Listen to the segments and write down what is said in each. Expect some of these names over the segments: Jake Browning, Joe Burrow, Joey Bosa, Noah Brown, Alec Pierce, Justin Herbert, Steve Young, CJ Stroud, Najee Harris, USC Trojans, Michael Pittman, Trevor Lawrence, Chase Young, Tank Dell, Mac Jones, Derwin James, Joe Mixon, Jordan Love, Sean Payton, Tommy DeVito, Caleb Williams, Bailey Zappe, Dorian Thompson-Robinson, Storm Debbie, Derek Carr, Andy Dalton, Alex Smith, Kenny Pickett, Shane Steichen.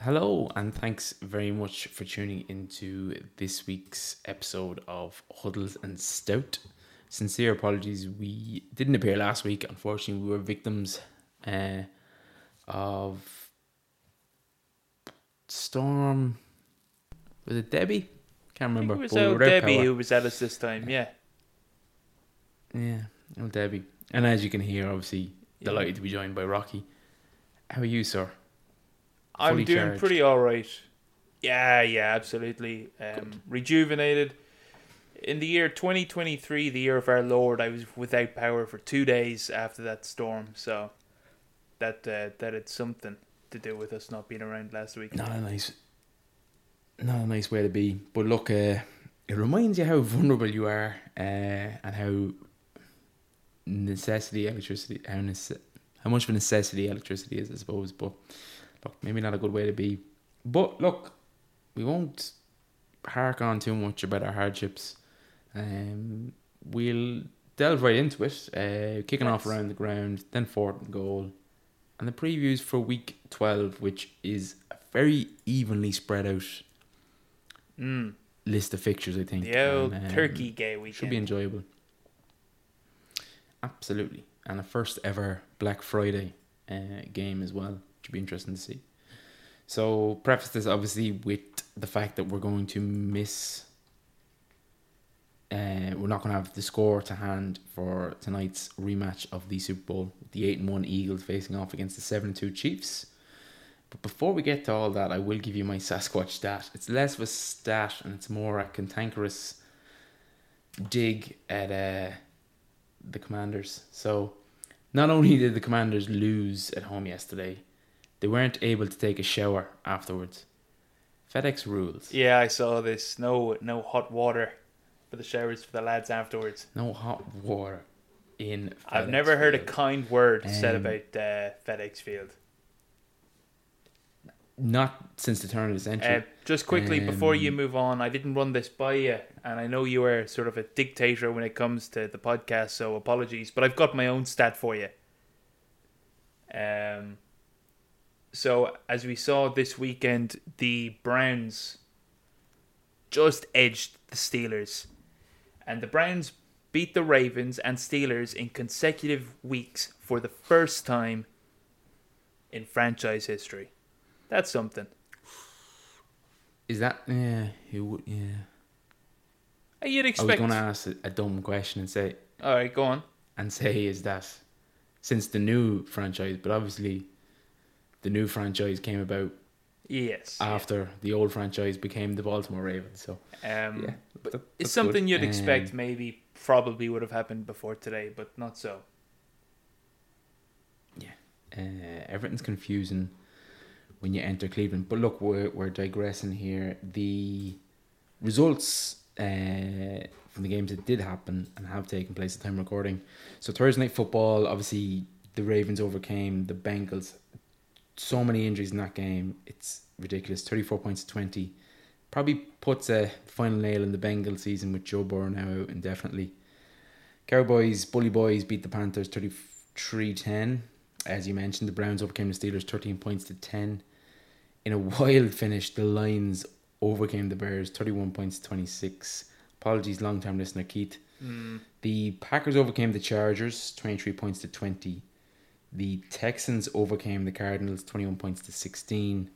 Hello, and thanks very much for tuning into this week's episode of Huddles and Stout. Sincere apologies, we didn't appear last week. Unfortunately, we were victims of Storm. Was it Debbie? Can't remember. I think it was old Debbie who was at us this time, yeah. Old Debbie. And as you can hear, obviously, delighted to be joined by Rocky. How are you, sir? I'm doing charged. Pretty all right. Yeah, absolutely. Rejuvenated. In the year 2023, the year of our Lord, I was without power for 2 days after that storm. So that had something to do with us not being around last week. Not a nice way to be. But look, it reminds you how vulnerable you are, and how much of a necessity electricity is, I suppose. But maybe not a good way to be. But look, we won't hark on too much about our hardships. We'll delve right into it. Kicking off around the ground, then fourth and goal. And the previews for week 12, which is a very evenly spread out list of fixtures, I think. The old turkey gay weekend. Should be enjoyable. Absolutely. And the first ever Black Friday game as well. Should be interesting to see. So preface this obviously with the fact that we're going to miss we're not going to have the score to hand for tonight's rematch of the Super Bowl, the 8-1 Eagles facing off against the 7-2 Chiefs. But before we get to all that, I will give you my Sasquatch stat. It's less of a stat and it's more a cantankerous dig at the Commanders. So not only did the Commanders lose at home yesterday, they weren't able to take a shower afterwards. FedEx rules. Yeah, I saw this. No hot water for the showers for the lads afterwards. No hot water in FedEx I've never Field. Heard a kind word said about FedEx Field. Not since the turn of the century. Just quickly, before you move on, I didn't run this by you, and I know you were sort of a dictator when it comes to the podcast, so apologies, but I've got my own stat for you. So, as we saw this weekend, the Browns just edged the Steelers. And the Browns beat the Ravens and Steelers in consecutive weeks for the first time in franchise history. That's something. Is that... Yeah, you would... Yeah. You'd expect... I was going to ask a dumb question and say... All right, go on. And say, is that... Since the new franchise, but obviously... The new franchise came about after the old franchise became the Baltimore Ravens. So, but it's something you'd expect maybe probably would have happened before today, but not so. Yeah. Everything's confusing when you enter Cleveland. But look, we're digressing here. The results from the games that did happen and have taken place at the time of recording. So Thursday Night Football, obviously the Ravens overcame the Bengals. So many injuries in that game. It's ridiculous. 34 points to 20. Probably puts a final nail in the Bengals season with Joe Burrow now out indefinitely. Cowboys, Bully Boys beat the Panthers 33-10. As you mentioned, the Browns overcame the Steelers 13 points to 10. In a wild finish, the Lions overcame the Bears 31 points to 26. Apologies, long-time listener Keith. The Packers overcame the Chargers 23 points to 20. The Texans overcame the Cardinals 21 points to 16.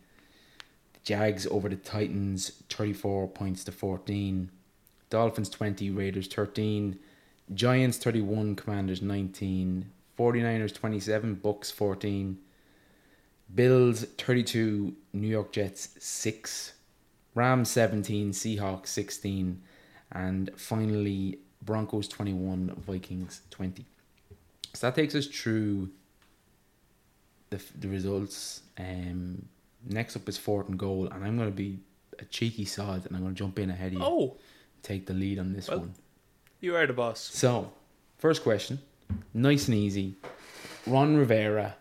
The Jags over the Titans 34 points to 14. Dolphins 20, Raiders 13, Giants 31, Commanders 19, 49ers 27, Bucks 14, Bills 32, New York Jets 6, Rams 17, Seahawks 16, and finally Broncos 21, Vikings 20. So that takes us through the results. Next up is fourth and goal, and I'm going to be a cheeky sod and I'm going to jump in ahead of you. Oh, take the lead on this one. You are the boss. So, first question, nice and easy. Ron Rivera,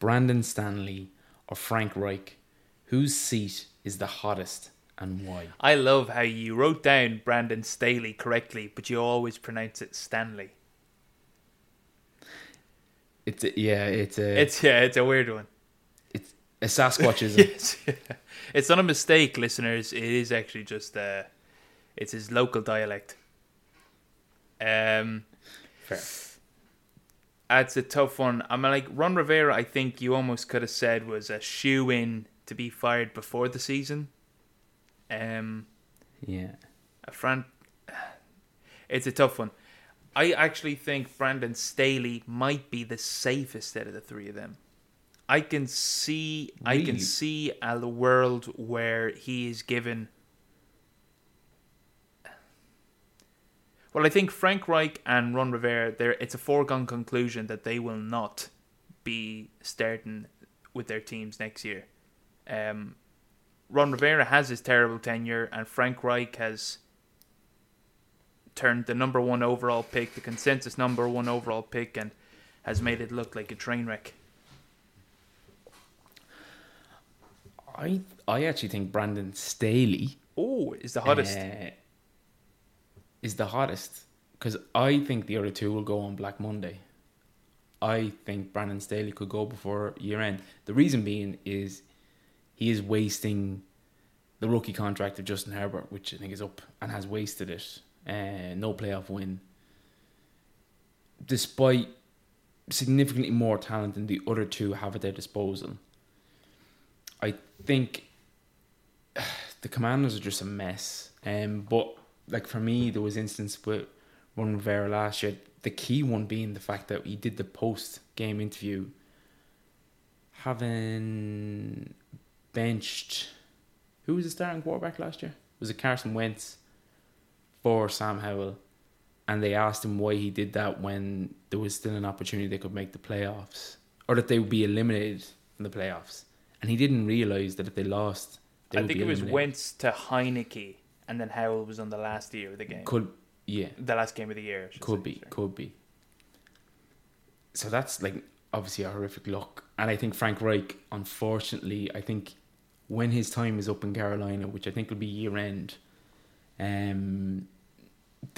Brandon Stanley, or Frank Reich, whose seat is the hottest and why? I love how you wrote down Brandon Staley correctly, but you always pronounce it Stanley. It's a weird one. It's a Sasquatchism. Yes, yeah. It's not a mistake, listeners. It is actually just it's his local dialect. Fair. That's a tough one. I mean, like Ron Rivera, I think you almost could have said was a shoe-in to be fired before the season. It's a tough one. I actually think Brandon Staley might be the safest out of the three of them. I can see a world where he is given. Well, I think Frank Reich and Ron Rivera, it's a foregone conclusion that they will not be starting with their teams next year. Ron Rivera has his terrible tenure, and Frank Reich has turned the number one overall pick, the consensus number one overall pick, and has made it look like a train wreck. I actually think Brandon Staley... Oh, is the hottest... is the hottest, because I think the other two will go on Black Monday. I think Brandon Staley could go before year end. The reason being is he is wasting the rookie contract of Justin Herbert, which I think is up, and has wasted it. No playoff win. Despite significantly more talent than the other two have at their disposal. I think the Commanders are just a mess. But... Like for me, there was instance with Ron Rivera last year. The key one being the fact that he did the post-game interview, having benched. Who was the starting quarterback last year? Was it Carson Wentz for Sam Howell? And they asked him why he did that when there was still an opportunity they could make the playoffs, or that they would be eliminated from the playoffs. And he didn't realize that if they lost, they would be eliminated. I think it was Wentz to Heineke. And then Howell was on the last year of the game. The last game of the year. Could be. So that's like obviously a horrific look. And I think Frank Reich, unfortunately, I think when his time is up in Carolina, which I think will be year end, the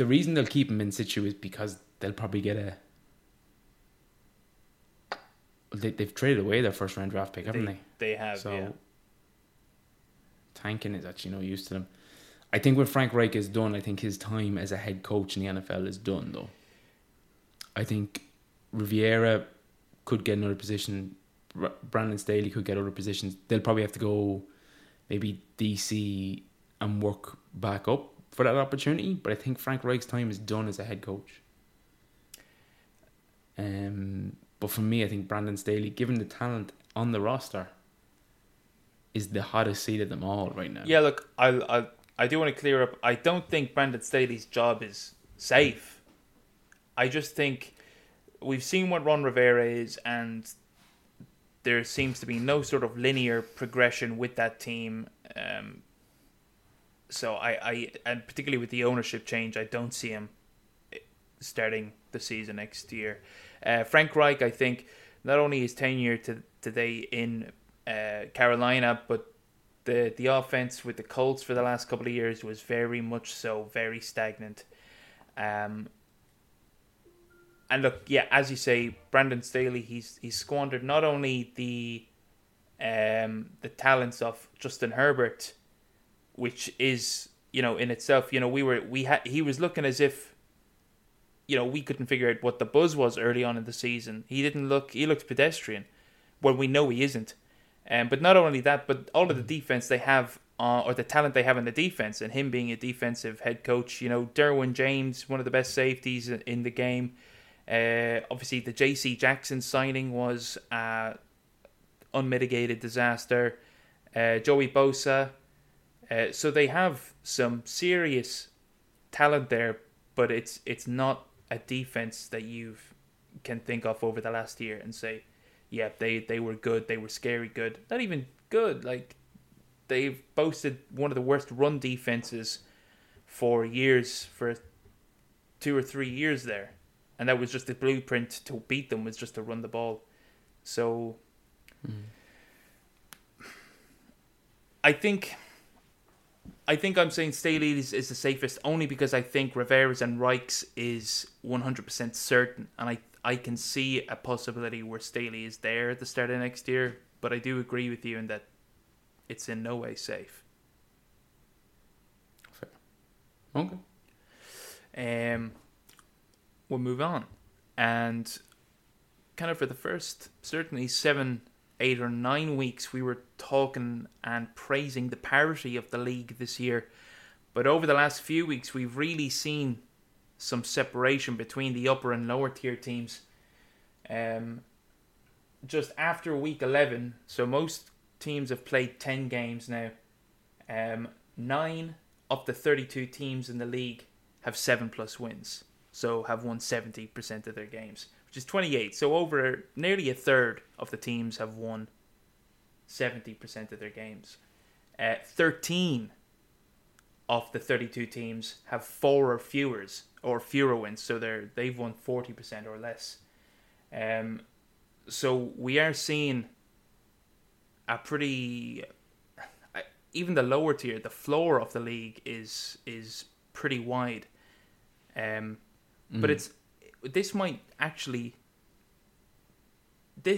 reason they'll keep him in situ is because they'll probably get a... They've traded away their first round draft pick, haven't they? They have, so, yeah. Tanking is actually no use to them. I think when Frank Reich is done, I think his time as a head coach in the NFL is done, though. I think Riviera could get another position. Brandon Staley could get other positions. They'll probably have to go maybe DC and work back up for that opportunity. But I think Frank Reich's time is done as a head coach. But for me, I think Brandon Staley, given the talent on the roster, is the hottest seat of them all right now. Yeah, look, I do want to clear up. I don't think Brandon Staley's job is safe. I just think we've seen what Ron Rivera is, and there seems to be no sort of linear progression with that team. So I and particularly with the ownership change, I don't see him starting the season next year. Frank Reich, I think, not only his tenure today in Carolina, but the offense with the Colts for the last couple of years was very much so very stagnant. And look, yeah, as you say, Brandon Staley, he's squandered not only the talents of Justin Herbert, which is, you know, in itself, you know, he was looking as if, you know, we couldn't figure out what the buzz was early on in the season. He looked pedestrian when we know he isn't. But not only that, but all of the defense they have or the talent they have in the defense, and him being a defensive head coach. You know, Derwin James, one of the best safeties in the game. Obviously, the JC Jackson signing was unmitigated disaster. Joey Bosa. So they have some serious talent there, but it's not a defense that you can think of over the last year and say, yeah, they were good. They were scary good. Not even good, like... They've boasted one of the worst run defenses for years, for 2 or 3 years there. And that was just the blueprint to beat them, was just to run the ball. So I think I'm saying Staley is the safest only because I think Rivera's and Reich's is 100% certain. And I can see a possibility where Staley is there at the start of next year. But I do agree with you in that it's in no way safe. Fair. Okay. We'll move on. And kind of for the first, certainly 7, 8, or 9 weeks, we were talking and praising the parity of the league this year. But over the last few weeks, we've really seen some separation between the upper and lower tier teams. Just after week 11, so most teams have played 10 games now. 9 of the 32 teams in the league have 7+ wins, so have won 70% of their games, which is 28. So over nearly a third of the teams have won 70% of their games. 13 of the 32 teams have 4 or fewer wins, so they've won 40% or less. So we are seeing even the lower tier, the floor of the league is pretty wide, but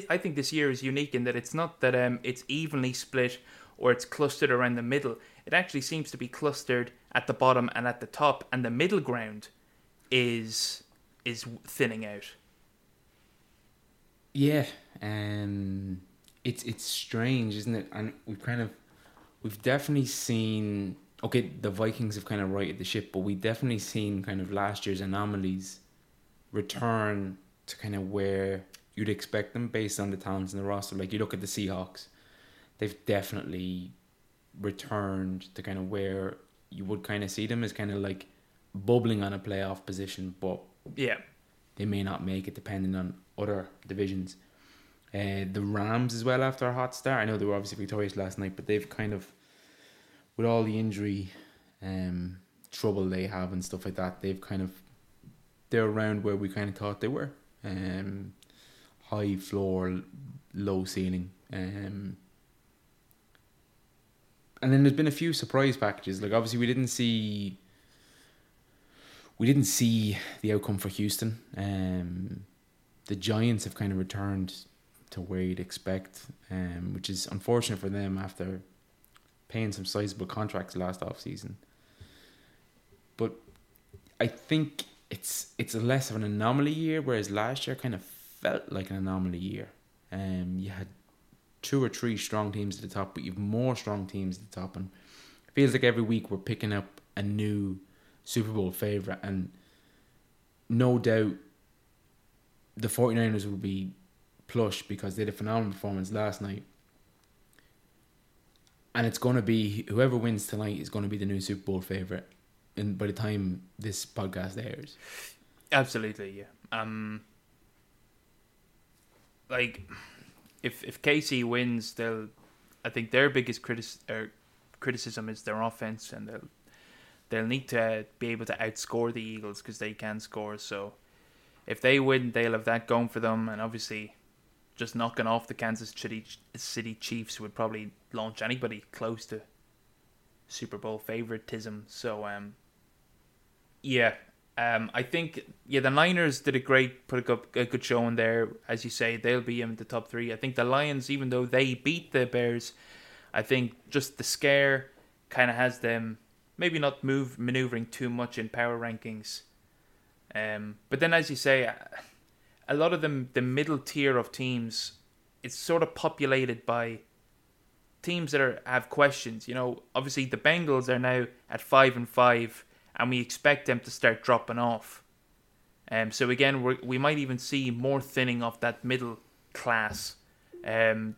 I think this year is unique in that it's not that it's evenly split or it's clustered around the middle. It actually seems to be clustered at the bottom and at the top, and the middle ground is thinning out. Yeah. It's strange, isn't it? And we've definitely seen, okay, the Vikings have kind of righted the ship, but we've definitely seen kind of last year's anomalies return to kind of where you'd expect them based on the talents and the roster. Like, you look at the Seahawks, they've definitely returned to kind of where you would kind of see them as kind of like bubbling on a playoff position, but yeah, they may not make it depending on other divisions. The Rams as well, after a hot start. I know they were obviously victorious last night, but they've kind of, with all the injury trouble they have and stuff like that, they're around where we kind of thought they were. High floor, low ceiling. And then there's been a few surprise packages. Like, obviously we didn't see the outcome for Houston. The Giants have kind of returned to where you'd expect, which is unfortunate for them after paying some sizable contracts last offseason. But I think it's less of an anomaly year, whereas last year kind of felt like an anomaly year. You had 2 or 3 strong teams at the top, but you've more strong teams at the top, and it feels like every week we're picking up a new Super Bowl favourite, and no doubt the 49ers will be plush because they had a phenomenal performance last night, and it's going to be whoever wins tonight is going to be the new Super Bowl favourite and by the time this podcast airs. Absolutely, yeah. Like if KC wins, I think their biggest criticism is their offense, and they'll need to be able to outscore the Eagles because they can score. So if they win, they'll have that going for them, and obviously just knocking off the Kansas City Chiefs would probably launch anybody close to Super Bowl favoritism. So, I think the Niners did put a good show in there. As you say, they'll be in the top 3. I think the Lions, even though they beat the Bears, I think just the scare kind of has them maybe not maneuvering too much in power rankings. But then, as you say, a lot of them, the middle tier of teams, it's sort of populated by teams that have questions. You know, obviously the Bengals are now at 5-5, and we expect them to start dropping off. So again, we might even see more thinning of that middle class. You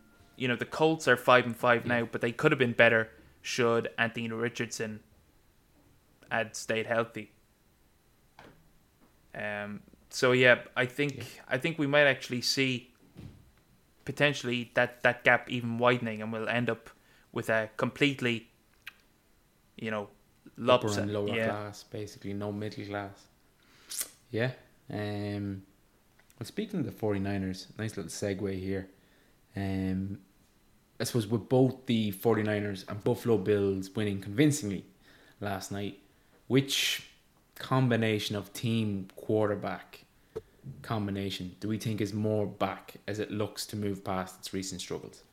know, the Colts are 5-5 now, but they could have been better should Anthony Richardson had stayed healthy. I think we might actually see potentially that gap even widening, and we'll end up with a completely, you know, upper and lower class, basically no middle class. Yeah. Well, speaking of the 49ers, nice little segue here. I suppose with both the 49ers and Buffalo Bills winning convincingly last night, which combination of team quarterback combination do we think is more back as it looks to move past its recent struggles?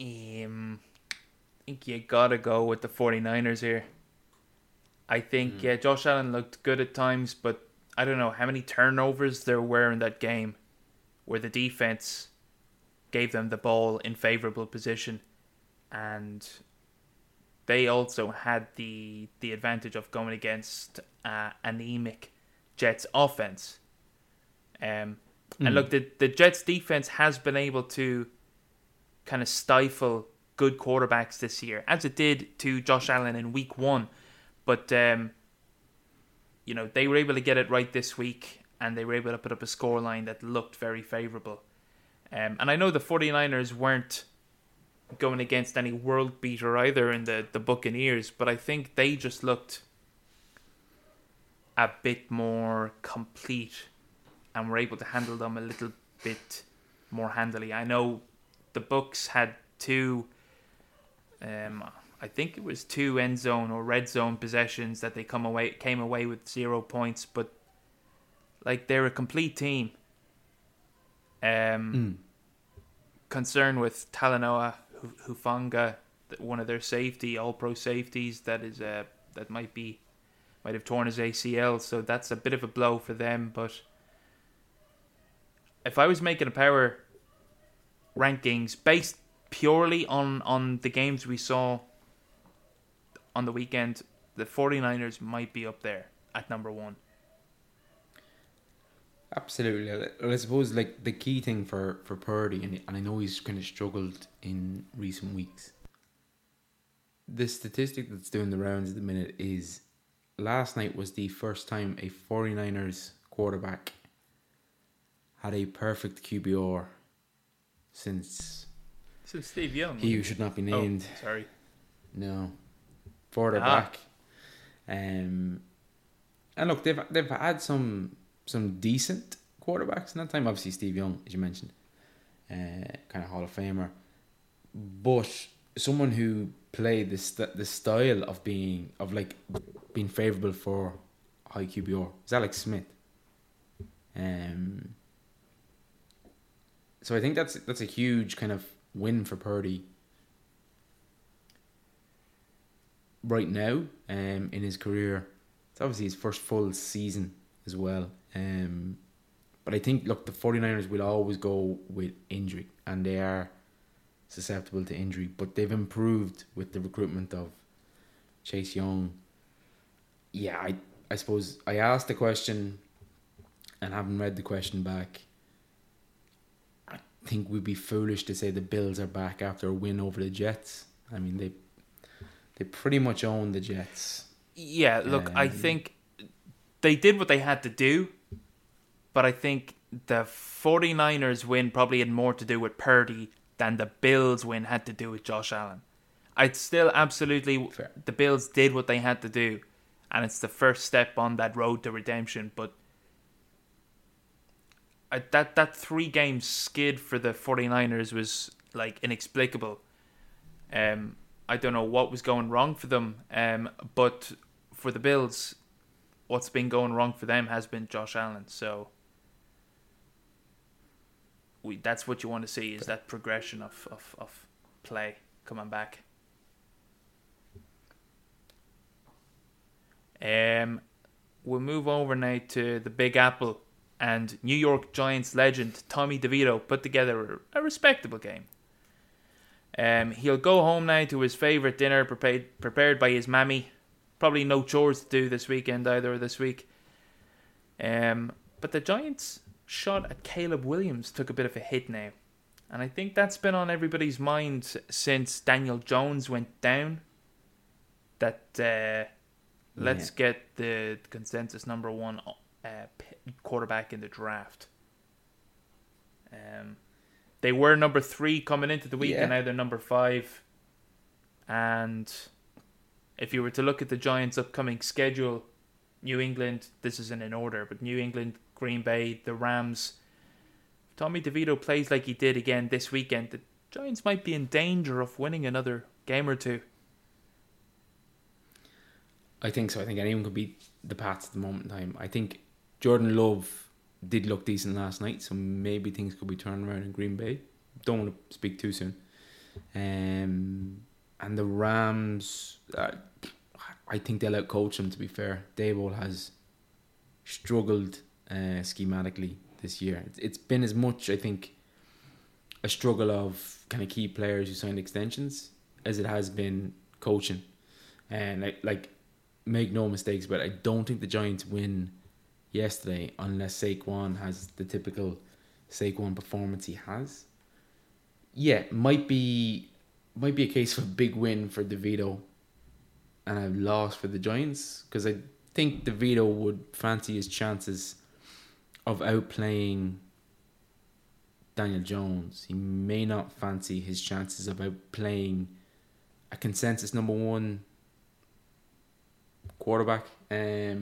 I think you gotta go with the 49ers here. I think Josh Allen looked good at times, but I don't know how many turnovers there were in that game where the defense gave them the ball in favorable position, and they also had the advantage of going against anemic Jets offense. And look, the Jets defense has been able to kind of stifle good quarterbacks this year, as it did to Josh Allen in week 1. But, you know, they were able to get it right this week, and they were able to put up a scoreline that looked very favorable. And I know the 49ers weren't going against any world beater either in the Buccaneers, but I think they just looked a bit more complete and were able to handle them a little bit more handily. I know the Bucs had two end zone or red zone possessions that they came away with 0 points, but like, they're a complete team. Concern with Talanoa Hufanga, one of their all-pro safeties that is that might have torn his ACL, so that's a bit of a blow for them. But if I was making a power rankings based purely on the games we saw on the weekend, the 49ers might be up there at number 1. Absolutely. I suppose, like, the key thing for Purdy, and I know he's kind of struggled in recent weeks, the statistic that's doing the rounds at the minute is last night was the first time a 49ers quarterback had a perfect QBR since Steve Young. He who should not be named. Oh, sorry. No. Further back. And look, they've had some decent quarterbacks in that time. Obviously, Steve Young, as you mentioned, kind of Hall of Famer. But someone who played the style of being favourable for high QBR is Alex Smith. So I think that's a huge kind of win for Purdy right now in his career. It's obviously his first full season as well. But I think, look, the 49ers will always go with injury, and they are susceptible to injury, but they've improved with the recruitment of Chase Young. Yeah, I suppose I asked the question and haven't read the question back. I think we'd be foolish to say the Bills are back after a win over the Jets. I mean, they pretty much own the Jets. Yeah, look, I think they did what they had to do, but I think the 49ers win probably had more to do with Purdy than the Bills win had to do with Josh Allen. I'd still absolutely... Fair. The Bills did what they had to do, and it's the first step on that road to redemption, but that 3-game skid for the 49ers was, like, inexplicable. I don't know what was going wrong for them, but for the Bills, what's been going wrong for them has been Josh Allen. So that's what you want to see, is that progression of play coming back. We'll move over now to the Big Apple, and New York Giants legend Tommy DeVito put together a respectable game. He'll go home now to his favourite dinner prepared by his mammy. Probably no chores to do this weekend either, or this week. But the Giants' shot at Caleb Williams took a bit of a hit now. And I think that's been on everybody's minds since Daniel Jones went down. That let's get the consensus number one quarterback in the draft. They were number 3 coming into the week, and now they're number 5. And if you were to look at the Giants' upcoming schedule, New England, this isn't in order, but New England, Green Bay, the Rams. If Tommy DeVito plays like he did again this weekend, the Giants might be in danger of winning another game or two. I think so. I think anyone could beat the Pats at the moment in time. I think Jordan Love did look decent last night, so maybe things could be turned around in Green Bay. Don't want to speak too soon. And the Rams, I think they'll outcoach them, to be fair. Daboll has struggled schematically this year. It's been as much, I think, a struggle of kind of key players who signed extensions as it has been coaching. And like make no mistakes, but I don't think the Giants win yesterday unless Saquon has the typical Saquon performance he has. Yeah, might be a case of a big win for DeVito and a loss for the Giants, because I think DeVito would fancy his chances of outplaying Daniel Jones. He may not fancy his chances of outplaying a consensus number one quarterback. I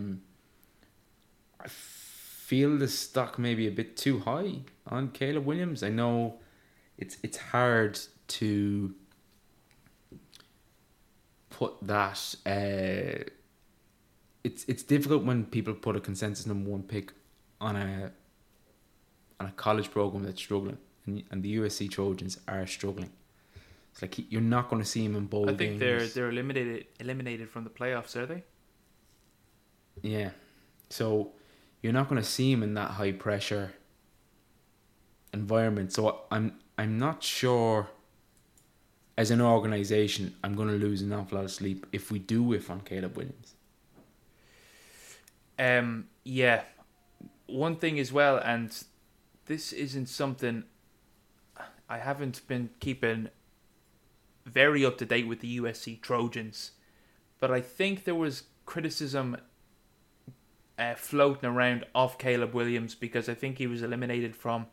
feel the stock may be a bit too high on Caleb Williams. I know it's hard to put that. It's difficult when people put a consensus number one pick on a college program that's struggling, and the USC Trojans are struggling. It's like you're not going to see him in bowl games. I think they're eliminated from the playoffs, are they? Yeah, so you're not going to see him in that high pressure environment. So I'm not sure. As an organization, I'm going to lose an awful lot of sleep if we do whiff on Caleb Williams. Yeah. One thing as well, and this isn't something I haven't been keeping very up to date with the USC Trojans, but I think there was criticism floating around of Caleb Williams because I think he was eliminated from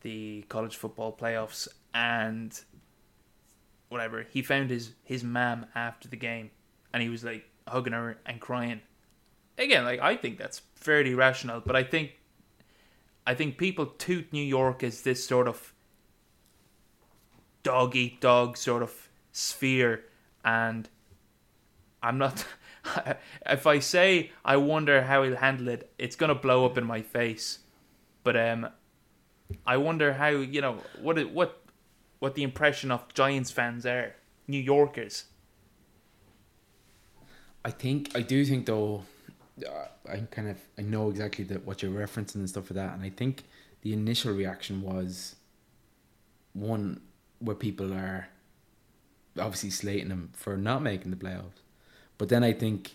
the college football playoffs and whatever. He found his mom after the game and he was like hugging her and crying. Again, like, I think that's fairly rational, but I think people toot New York as this sort of dog eat dog sort of sphere, and I'm not if I say I wonder how he'll handle it, it's going to blow up in my face. But I wonder how, you know, what the impression of Giants fans are, New Yorkers. I do think though, I know exactly what you're referencing and stuff like that, and I think the initial reaction was one where people are obviously slating him for not making the playoffs, but then I think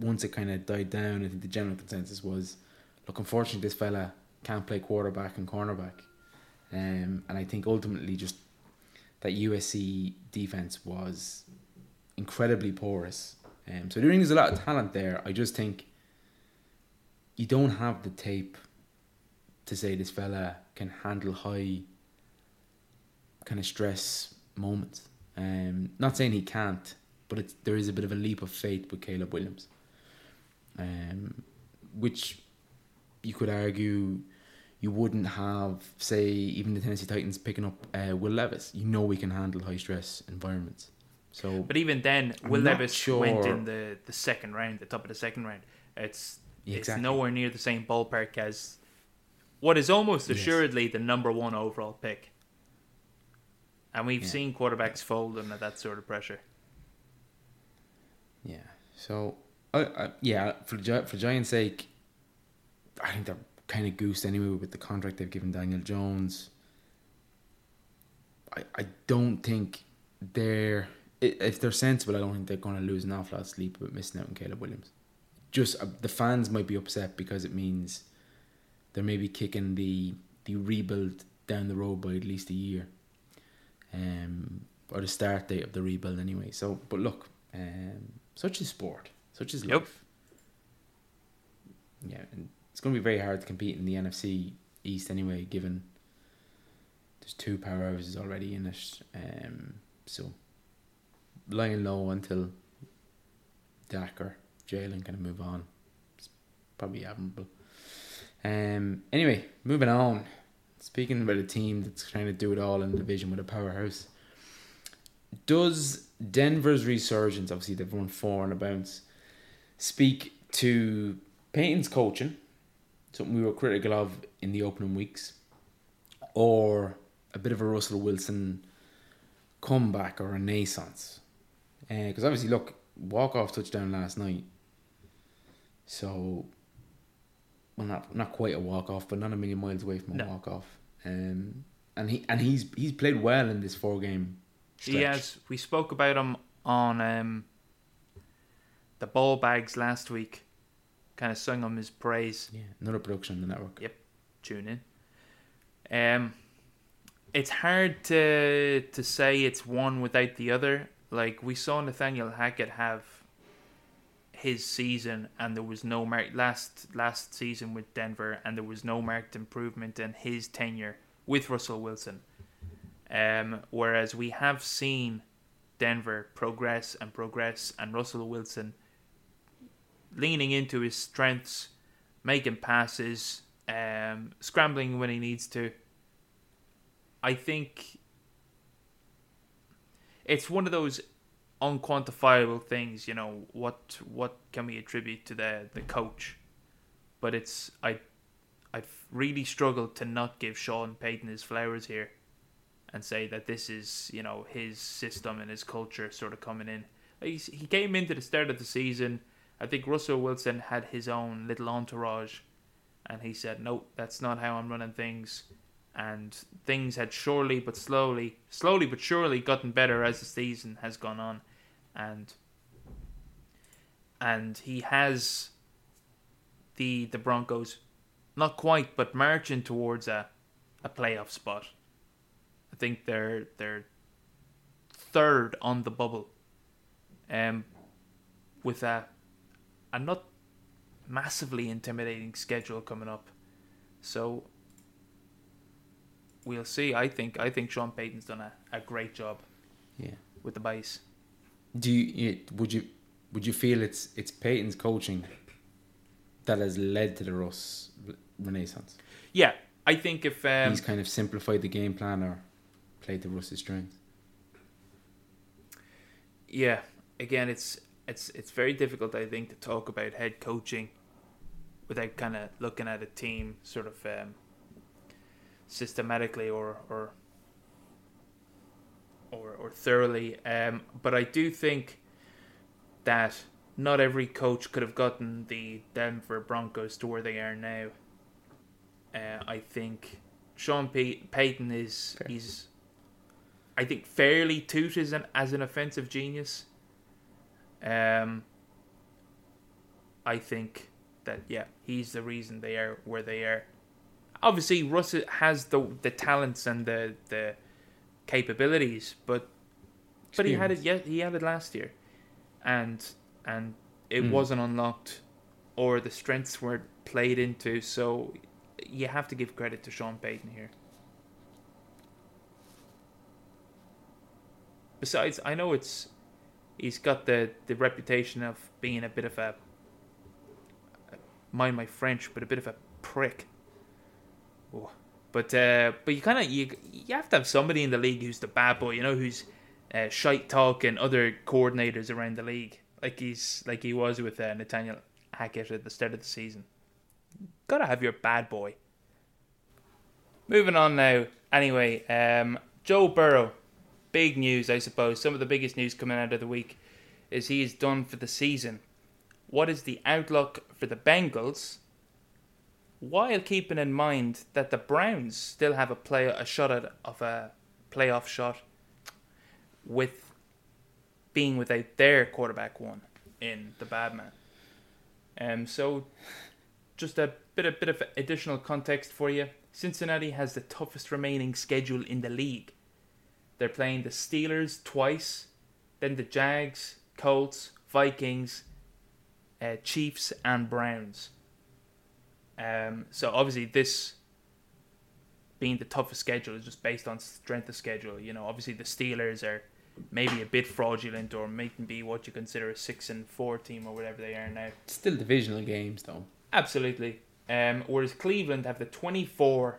once it kind of died down, I think the general consensus was, look, unfortunately this fella can't play quarterback and cornerback. And I think ultimately just that USC defense was incredibly porous. So there's a lot of talent there. I just think you don't have the tape to say this fella can handle high kind of stress moments. Not saying he can't, but there is a bit of a leap of faith with Caleb Williams, which you could argue. You wouldn't have, say, even the Tennessee Titans picking up Will Levis. You know we can handle high-stress environments. So, but even then, Will Levis went in the second round, the top of the second round. It's nowhere near the same ballpark as what is almost assuredly the number one overall pick. And we've seen quarterbacks fold under that sort of pressure. Yeah. So, for Giants' sake, I think they're kind of goosed anyway with the contract they've given Daniel Jones. I don't think they're, if they're sensible, I don't think they're going to lose an awful lot of sleep about missing out on Caleb Williams. Just the fans might be upset because it means they're maybe kicking the rebuild down the road by at least a year, or the start date of the rebuild anyway. So, but look, such is sport, such is life. Yep. Yeah, and it's going to be very hard to compete in the NFC East anyway, given there's two powerhouses already in it. So lying low until Dak or Jalen kind of move on. It's probably admirable. Anyway, moving on. Speaking about a team that's trying to do it all in the division with a powerhouse. Does Denver's resurgence, obviously they've won 4 on a bounce, speak to Payton's coaching, something we were critical of in the opening weeks, or a bit of a Russell Wilson comeback or renaissance? Because obviously, look, walk-off touchdown last night. So, well, not quite a walk-off, but not a million miles away from a walk-off. And he's played well in this 4-game stretch. He has. We spoke about him on the ball bags last week. Kind of sung him his praise. Yeah, another production on the network. Yep, tune in. It's hard to say it's one without the other. Like, we saw Nathaniel Hackett have his season, and there was no marked last season with Denver, and there was no marked improvement in his tenure with Russell Wilson. Whereas we have seen Denver progress, and Russell Wilson leaning into his strengths, making passes, scrambling when he needs to. I think it's one of those unquantifiable things, you know, what can we attribute to the coach? But it's I've really struggled to not give Sean Payton his flowers here and say that this is, you know, his system and his culture sort of coming in. He came into the start of the season. I think Russell Wilson had his own little entourage, and he said, no, that's not how I'm running things. And things had slowly but surely gotten better as the season has gone on. And he has the Broncos, not quite, but marching towards a playoff spot. I think they're third on the bubble. With a not massively intimidating schedule coming up. So we'll see. I think Sean Payton's done a great job. Yeah. With the base. Would you feel it's Payton's coaching that has led to the Russ renaissance? Yeah, I think if he's kind of simplified the game plan or played to Russ's strengths. Yeah, again, it's very difficult, I think, to talk about head coaching without kind of looking at a team sort of systematically or thoroughly. But I do think that not every coach could have gotten the Denver Broncos to where they are now. I think Sean Payton is I think fairly touted as an offensive genius. I think that he's the reason they are where they are. Obviously, Russ has the talents and the capabilities, but he had it. Yeah, he had it last year, and it wasn't unlocked, or the strengths weren't played into. So you have to give credit to Sean Payton here. Besides, I know he's got the reputation of being a bit of a, mind my French, but a bit of a prick. Oh. But you have to have somebody in the league who's the bad boy, you know, who's shite talking other coordinators around the league, like he was with Nathaniel Hackett at the start of the season. Gotta have your bad boy. Moving on now. Anyway, Joe Burrow. Big news, I suppose. Some of the biggest news coming out of the week is he is done for the season. What is the outlook for the Bengals, while keeping in mind that the Browns still have a shot at playoff shot with being without their quarterback one in the bad man. So just a bit of additional context for you. Cincinnati has the toughest remaining schedule in the league. They're playing the Steelers twice, then the Jags, Colts, Vikings, Chiefs and Browns. So obviously this being the toughest schedule is just based on strength of schedule. You know, obviously the Steelers are maybe a bit fraudulent or may be what you consider a 6-4 team or whatever they are now. Still divisional games though. Absolutely. Whereas Cleveland have the 24th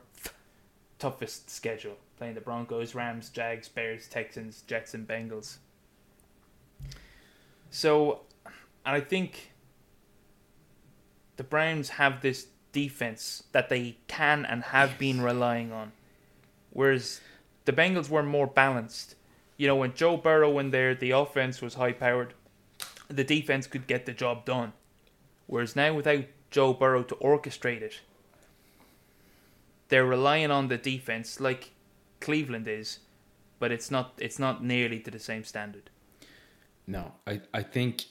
toughest schedule, playing the Broncos, Rams, Jags, Bears, Texans, Jets and Bengals. So, and I think the Browns have this defense that they can and have been relying on, whereas the Bengals were more balanced. You know, when Joe Burrow went there, the offense was high powered, the defense could get the job done, whereas now without Joe Burrow to orchestrate it, they're relying on the defense like Cleveland is, but it's not nearly to the same standard. No, I think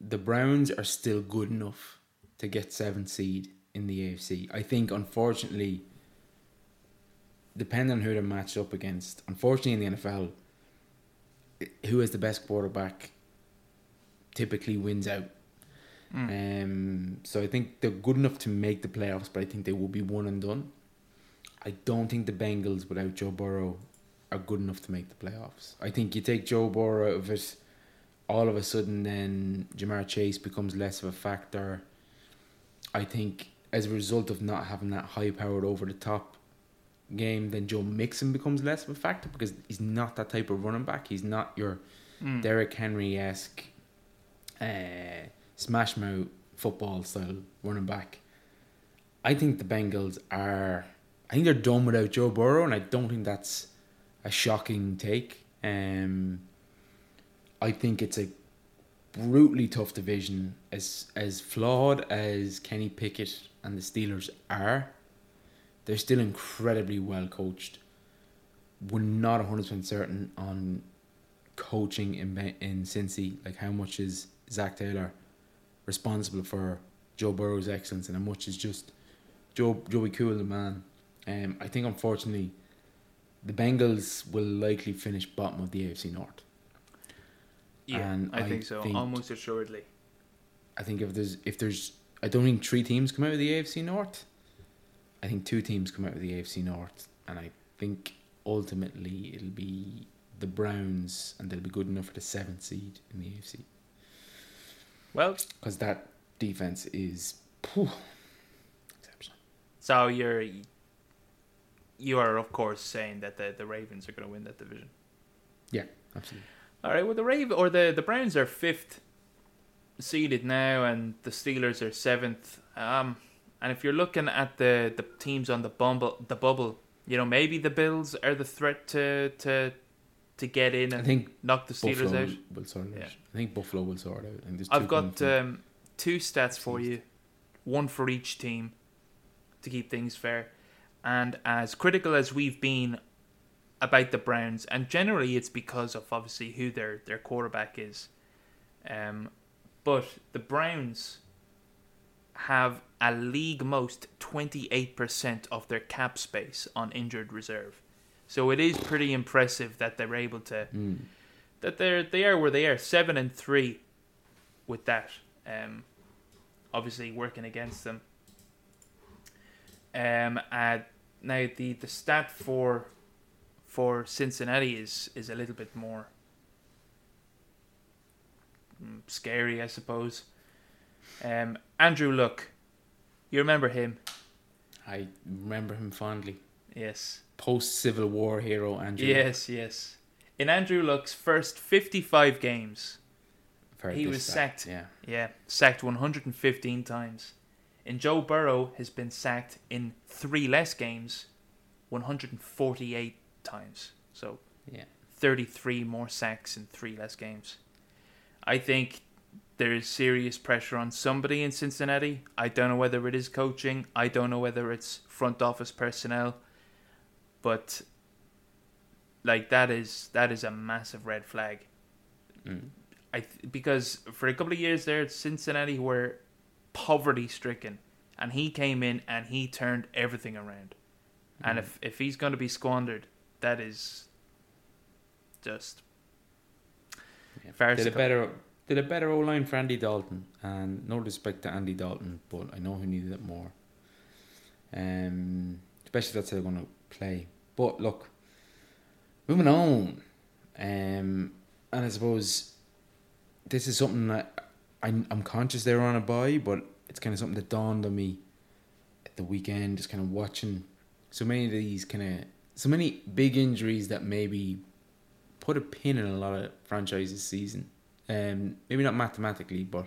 the Browns are still good enough to get 7th seed in the AFC. I think, unfortunately, depending on who they're matched up against, unfortunately in the NFL, who has the best quarterback typically wins out. So I think they're good enough to make the playoffs, but I think they will be one and done. I don't think the Bengals without Joe Burrow are good enough to make the playoffs. I think you take Joe Burrow out of it, all of a sudden then Ja'Marr Chase becomes less of a factor. I think as a result of not having that high-powered over-the-top game, then Joe Mixon becomes less of a factor because he's not that type of running back. He's not your Derrick Henry-esque smash-mouth football-style running back. I think the Bengals are... I think they're done without Joe Burrow, and I don't think that's a shocking take. I think it's a brutally tough division. As flawed as Kenny Pickett and the Steelers are, they're still incredibly well coached. We're not 100% certain on coaching in Cincy, like how much is Zach Taylor responsible for Joe Burrow's excellence and how much is just Joey Cool, the man. I think, unfortunately, the Bengals will likely finish bottom of the AFC North. Yeah, and I think so, almost assuredly. I think if there's, I don't think three teams come out of the AFC North. I think two teams come out of the AFC North, and I think ultimately it'll be the Browns, and they'll be good enough for the 7th seed in the AFC. Well, because that defense is exceptional. So you are of course saying that the Ravens are going to win that division. Yeah, absolutely. All right, well, the Browns are 5th seeded now, and the Steelers are 7th. And if you're looking at the teams on the bubble, you know, maybe the Bills are the threat to get in and I think knock the Steelers Buffalo out. Will sort it out. I think Buffalo will sort it out. I think I've got two stats for you, one for each team, to keep things fair. And as critical as we've been about the Browns, and generally it's because of obviously who their quarterback is, but the Browns have a league most 28% of their cap space on injured reserve, so it is pretty impressive that they're able to that they are where they are, 7-3 with that obviously working against them. Now the stat for Cincinnati is a little bit more scary, I suppose. Andrew Luck, you remember him? I remember him fondly. Yes. Post-Civil War hero Andrew Luck. Yes. In Andrew Luck's first 55 games, he was sacked. Yeah, sacked 115 times. In Joe Burrow has been sacked in 3 less games, 148 times, so 33 more sacks in 3 less games. I think there is serious pressure on somebody in Cincinnati. I don't know whether it is coaching, I don't know whether it's front office personnel, but Like, that is a massive red flag. Mm. Because for a couple of years there, Cincinnati were poverty stricken, and he came in and he turned everything around. Mm. And if he's going to be squandered, that is just. Yeah. Did a better O-line for Andy Dalton, and no respect to Andy Dalton, but I know who needed it more. Especially that's how they're going to play. But look, moving on, and I suppose this is something that I'm conscious they're on a bye, but it's kind of something that dawned on me at the weekend, just kind of watching so many of these so many big injuries that maybe put a pin in a lot of franchises' season. Maybe not mathematically, but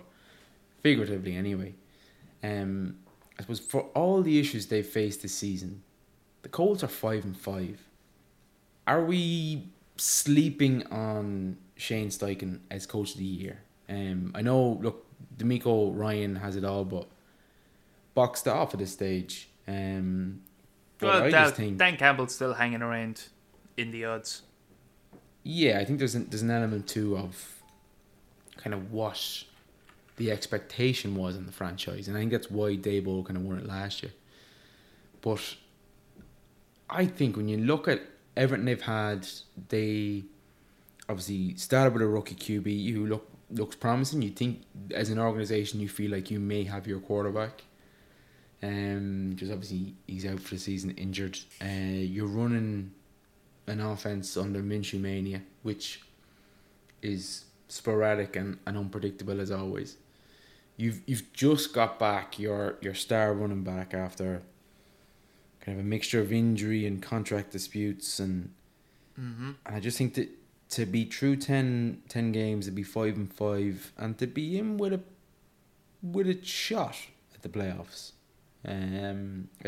figuratively anyway. I suppose for all the issues they faced this season, the Colts are 5-5. Are we sleeping on Shane Steichen as coach of the year? I know, look, DeMeco Ryan has it all, but boxed off at this stage. Dan Campbell's still hanging around in the odds. Yeah, I think there's an element too of kind of what the expectation was in the franchise, and I think that's why Dable kind of won it last year. But I think when you look at everything they've had, they obviously started with a rookie QB who looks promising. You think as an organization you feel like you may have your quarterback, just obviously he's out for the season injured. You're running an offense under Minshew Mania, which is sporadic and unpredictable as always. You've just got back your star running back after kind of a mixture of injury and contract disputes, and and I just think that to be true 10 games, to be 5-5, and to be in with a shot at the playoffs, a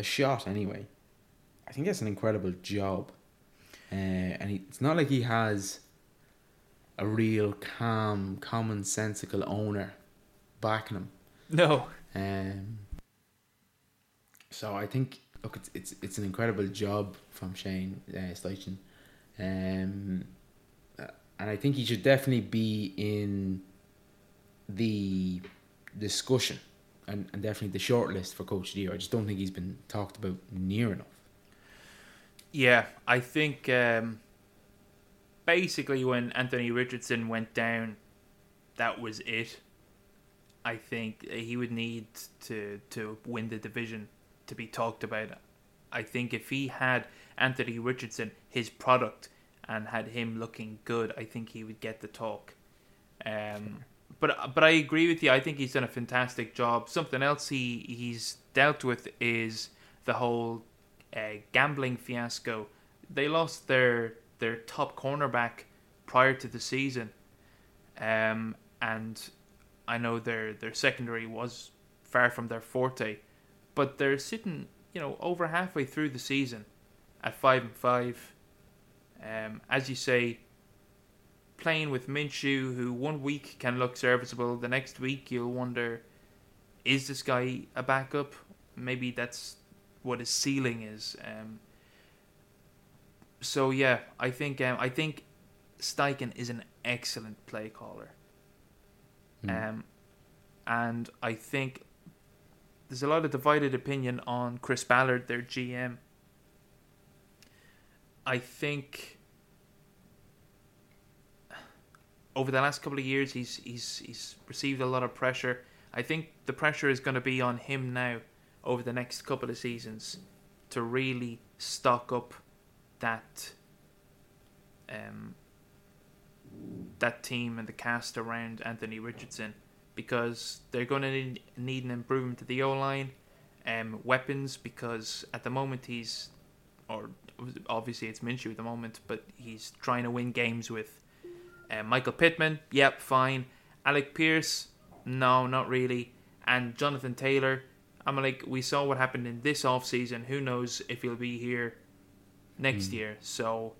shot anyway, I think that's an incredible job. It's not like he has a real calm, commonsensical owner backing him. No. So I think, look, it's an incredible job from Shane Steichen, and I think he should definitely be in the discussion and definitely the shortlist for Coach of the Year. I just don't think he's been talked about near enough. Yeah, I think basically when Anthony Richardson went down, that was it. I think he would need to win the division to be talked about. I think if he had Anthony Richardson, his product, and had him looking good, I think he would get the talk. Sure. But I agree with you. I think he's done a fantastic job. Something else he's dealt with is the whole gambling fiasco. They lost their top cornerback prior to the season, and I know their secondary was far from their forte, but they're sitting over halfway through the season at 5-5, as you say, playing with Minshew, who one week can look serviceable, the next week you'll wonder, is this guy a backup? Maybe that's what his ceiling is. So yeah, I think Steichen is an excellent play caller. And I think there's a lot of divided opinion on Chris Ballard, their GM. I think over the last couple of years he's received a lot of pressure. I think the pressure is going to be on him now over the next couple of seasons to really stock up that team and the cast around Anthony Richardson, because they're going to need an improvement to the O-line, weapons, because at the moment obviously it's Minshew at the moment, but he's trying to win games with Michael Pittman. Yep, fine. Alec Pierce, no, not really. And Jonathan Taylor, I'm like, we saw what happened in this offseason. Who knows if he'll be here next year. So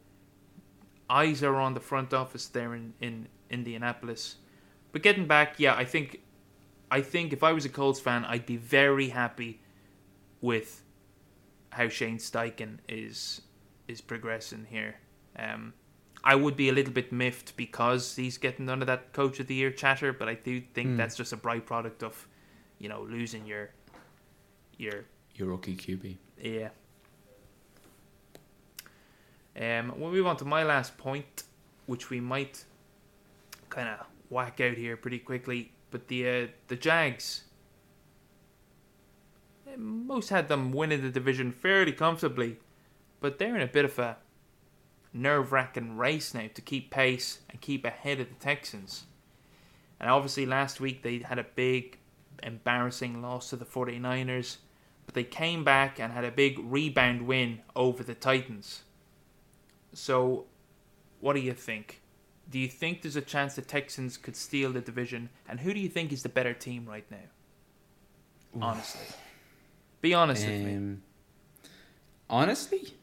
eyes are on the front office there in Indianapolis. But getting back, yeah, I think if I was a Colts fan, I'd be very happy with how Shane Steichen is progressing here. I would be a little bit miffed because he's getting none of that Coach of the Year chatter, but I do think that's just a byproduct of, you know, losing your rookie QB. Yeah. We'll move on to my last point, which we might kind of whack out here pretty quickly. But the Jags, most had them winning the division fairly comfortably, but they're in a bit of a nerve-wracking race now to keep pace and keep ahead of the Texans. And obviously last week they had a big, embarrassing loss to the 49ers, but they came back and had a big rebound win over the Titans. So, what do you think? Do you think there's a chance the Texans could steal the division? And who do you think is the better team right now? Honestly. Be honest with me. Honestly?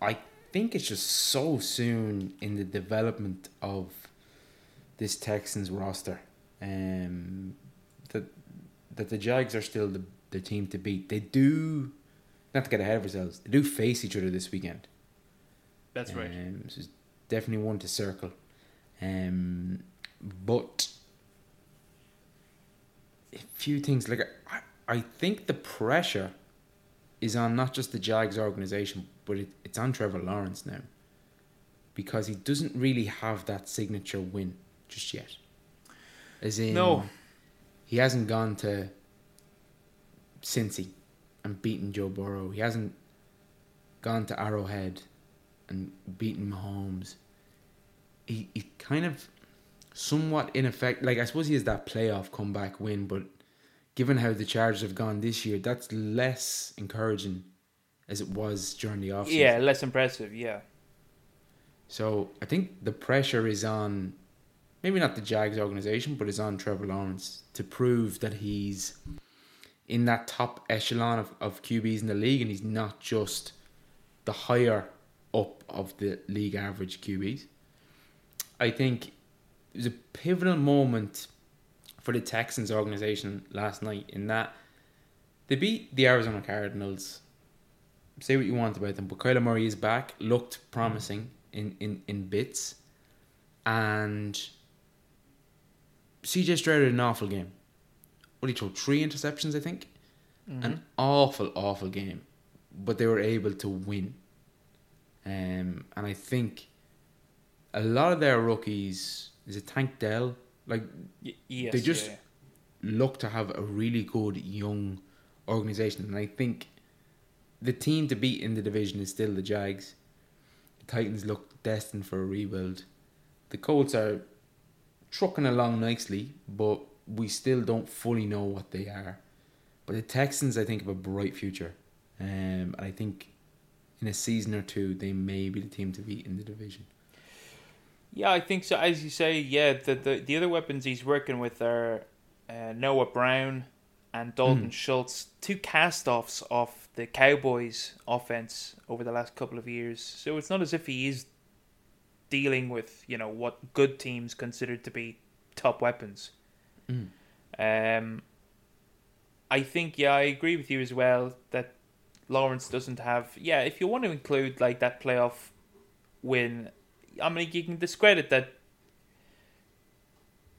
I think it's just so soon in the development of this Texans roster that the Jags are still the team to beat. They do... Not to get ahead of ourselves, they do face each other this weekend. That's right. So it's definitely one to circle. But a few things, like I think the pressure is on not just the Jags organization, but it's on Trevor Lawrence now, because he doesn't really have that signature win just yet. As in, no, he hasn't gone to Cincy and beaten Joe Burrow. He hasn't gone to Arrowhead and beaten Mahomes. He kind of somewhat in effect, like I suppose he has that playoff comeback win, but given how the Chargers have gone this year, that's less encouraging as it was during the offseason. Yeah, less impressive, yeah. So I think the pressure is on, maybe not the Jags organization, but it's on Trevor Lawrence to prove that he's in that top echelon of QBs in the league, and he's not just the higher up of the league average QBs. I think it was a pivotal moment for the Texans organization last night in that they beat the Arizona Cardinals. Say what you want about them, but Kyler Murray is back, looked promising in bits, and CJ Stroud had an awful game. Well, he threw 3 interceptions, I think. Mm-hmm. An awful game. But they were able to win. And I think a lot of their rookies, is it Tank Dell? Like, yes, they just look to have a really good young organization. And I think the team to beat in the division is still the Jags. The Titans look destined for a rebuild. The Colts are trucking along nicely, but we still don't fully know what they are. But the Texans, I think, have a bright future. And I think in a season or two, they may be the team to beat in the division. Yeah, I think so. As you say, yeah, the other weapons he's working with are Noah Brown and Dalton Schultz, 2 cast-offs off the Cowboys' offense over the last couple of years. So it's not as if he is dealing with, you know, what good teams considered to be top weapons. I think, I agree with you as well that Lawrence doesn't have, if you want to include like that playoff win, I mean, you can discredit that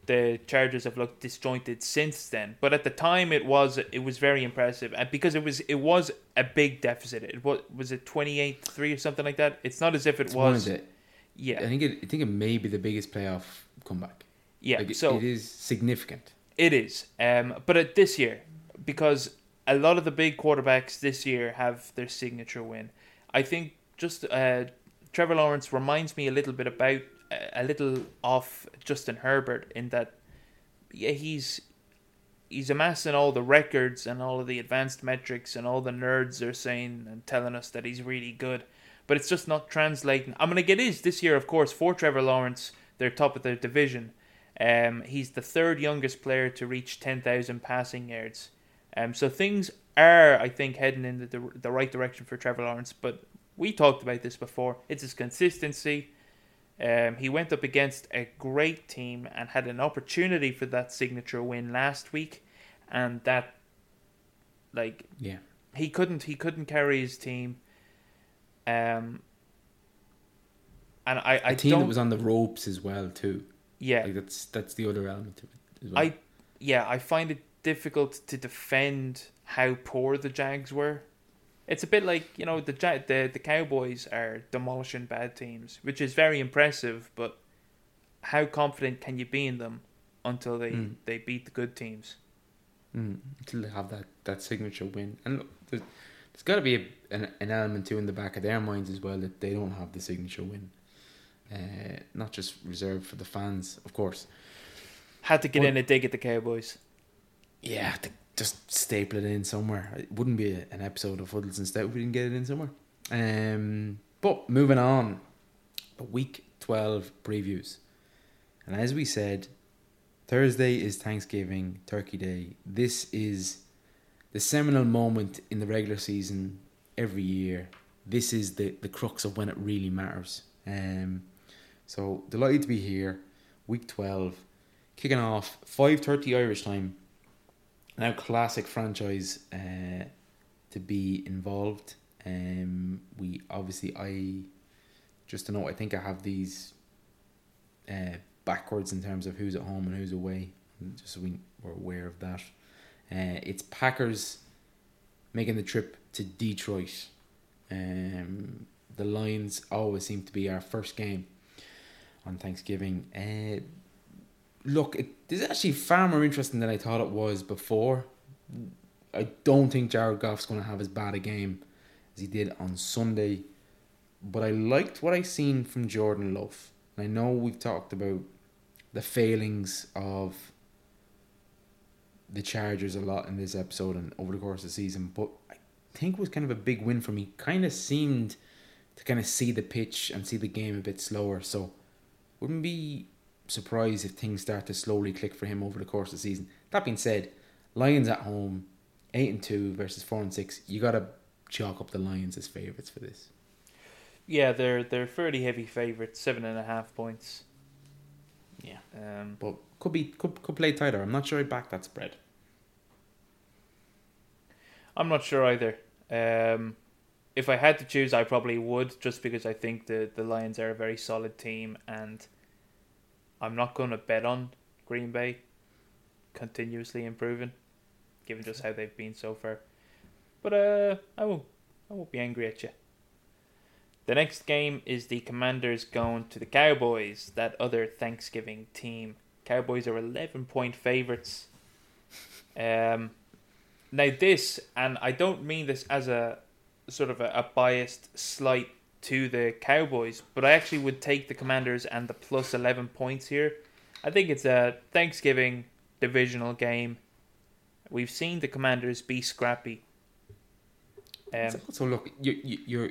the Chargers have looked disjointed since then, but at the time it was very impressive, and because it was a big deficit, it was 28-3 or something like that. It's not as if I think it may be the biggest playoff comeback. Yeah, like it is significant. It is. But this year, because a lot of the big quarterbacks this year have their signature win, I think just Trevor Lawrence reminds me a little bit about, a little of Justin Herbert in that, he's amassing all the records and all of the advanced metrics, and all the nerds are saying and telling us that he's really good, but it's just not translating. I mean, like, it is this year, of course, for Trevor Lawrence, they're top of their division. He's the 3rd youngest player to reach 10,000 passing yards. So things are, I think, heading in the right direction for Trevor Lawrence. But we talked about this before. It's his consistency. He went up against a great team and had an opportunity for that signature win last week, and that, like, he couldn't carry his team. And I team that was on the ropes as well too. Yeah, like that's the other element to it as well. I find it difficult to defend how poor the Jags were. It's a bit like, you know, the Cowboys are demolishing bad teams, which is very impressive, but how confident can you be in them until they beat the good teams? Until they have that signature win. And look, there's got to be an element too in the back of their minds as well that they don't have the signature win. Not just reserved for the fans, of course. Had to get in a dig at the Cowboys. Yeah, just staple it in somewhere. It wouldn't be an episode of Huddles and Stout if we didn't get it in somewhere. But moving on, Week 12 previews. And as we said, Thursday is Thanksgiving, Turkey Day. This is the seminal moment in the regular season every year. This is the crux of when it really matters. So delighted to be here. Week 12, kicking off 5:30 Irish time. Now, classic franchise to be involved. We obviously, I think I have these backwards in terms of who's at home and who's away. Just so we're aware of that. It's Packers making the trip to Detroit. The Lions always seem to be our first game on Thanksgiving. Look, this is actually far more interesting than I thought it was before. I don't think Jared Goff's going to have as bad a game as he did on Sunday. But I liked what I seen from Jordan Love. And I know we've talked about the failings of the Chargers a lot in this episode and over the course of the season. But I think it was kind of a big win for me. Kind of seemed to kind of see the pitch and see the game a bit slower. So wouldn't be surprised if things start to slowly click for him over the course of the season. That being said, Lions at home, 8-2 versus 4-6. You got to chalk up the Lions as favourites for this. Yeah, they're fairly heavy favourites, 7.5 points. Yeah, but could play tighter. I'm not sure I back that spread. I'm not sure either. If I had to choose, I probably would, just because I think the Lions are a very solid team and I'm not going to bet on Green Bay continuously improving, given just how they've been so far. But I won't be angry at you. The next game is the Commanders going to the Cowboys, that other Thanksgiving team. Cowboys are 11-point favourites. Now this, and I don't mean this as a sort of a biased slight to the Cowboys, but I actually would take the Commanders and the plus 11 points here. I think it's a Thanksgiving divisional game. We've seen the Commanders be scrappy. So look, you're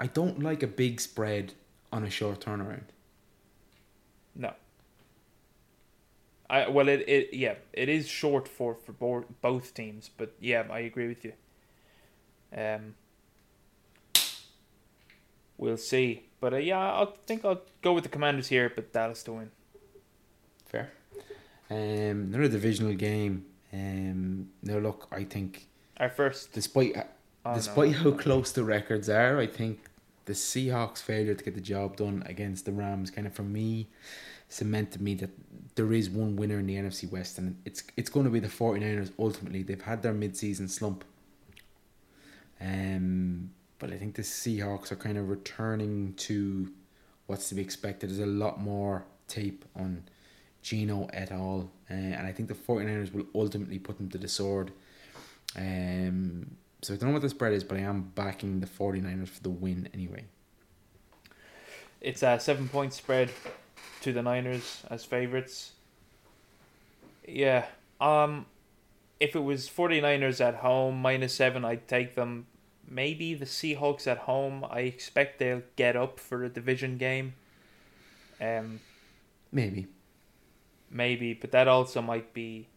I don't like a big spread on a short turnaround. No. It is short for both teams, but yeah, I agree with you. We'll see. But I think I'll go with the Commanders here, but Dallas to win. Fair. Another divisional game. Now look, I think our first, despite how close the records are, I think the Seahawks' failure to get the job done against the Rams kind of, for me, cemented me that there is one winner in the NFC West, and it's going to be the 49ers ultimately. They've had their mid-season slump. But I think the Seahawks are kind of returning to what's to be expected. There's a lot more tape on Geno et al. And I think the 49ers will ultimately put them to the sword. So I don't know what the spread is, but I am backing the 49ers for the win anyway. It's a 7-point spread to the Niners as favourites. Yeah. If it was 49ers at home, -7, I'd take them. Maybe the Seahawks at home. I expect they'll get up for a division game. Maybe, but that also might be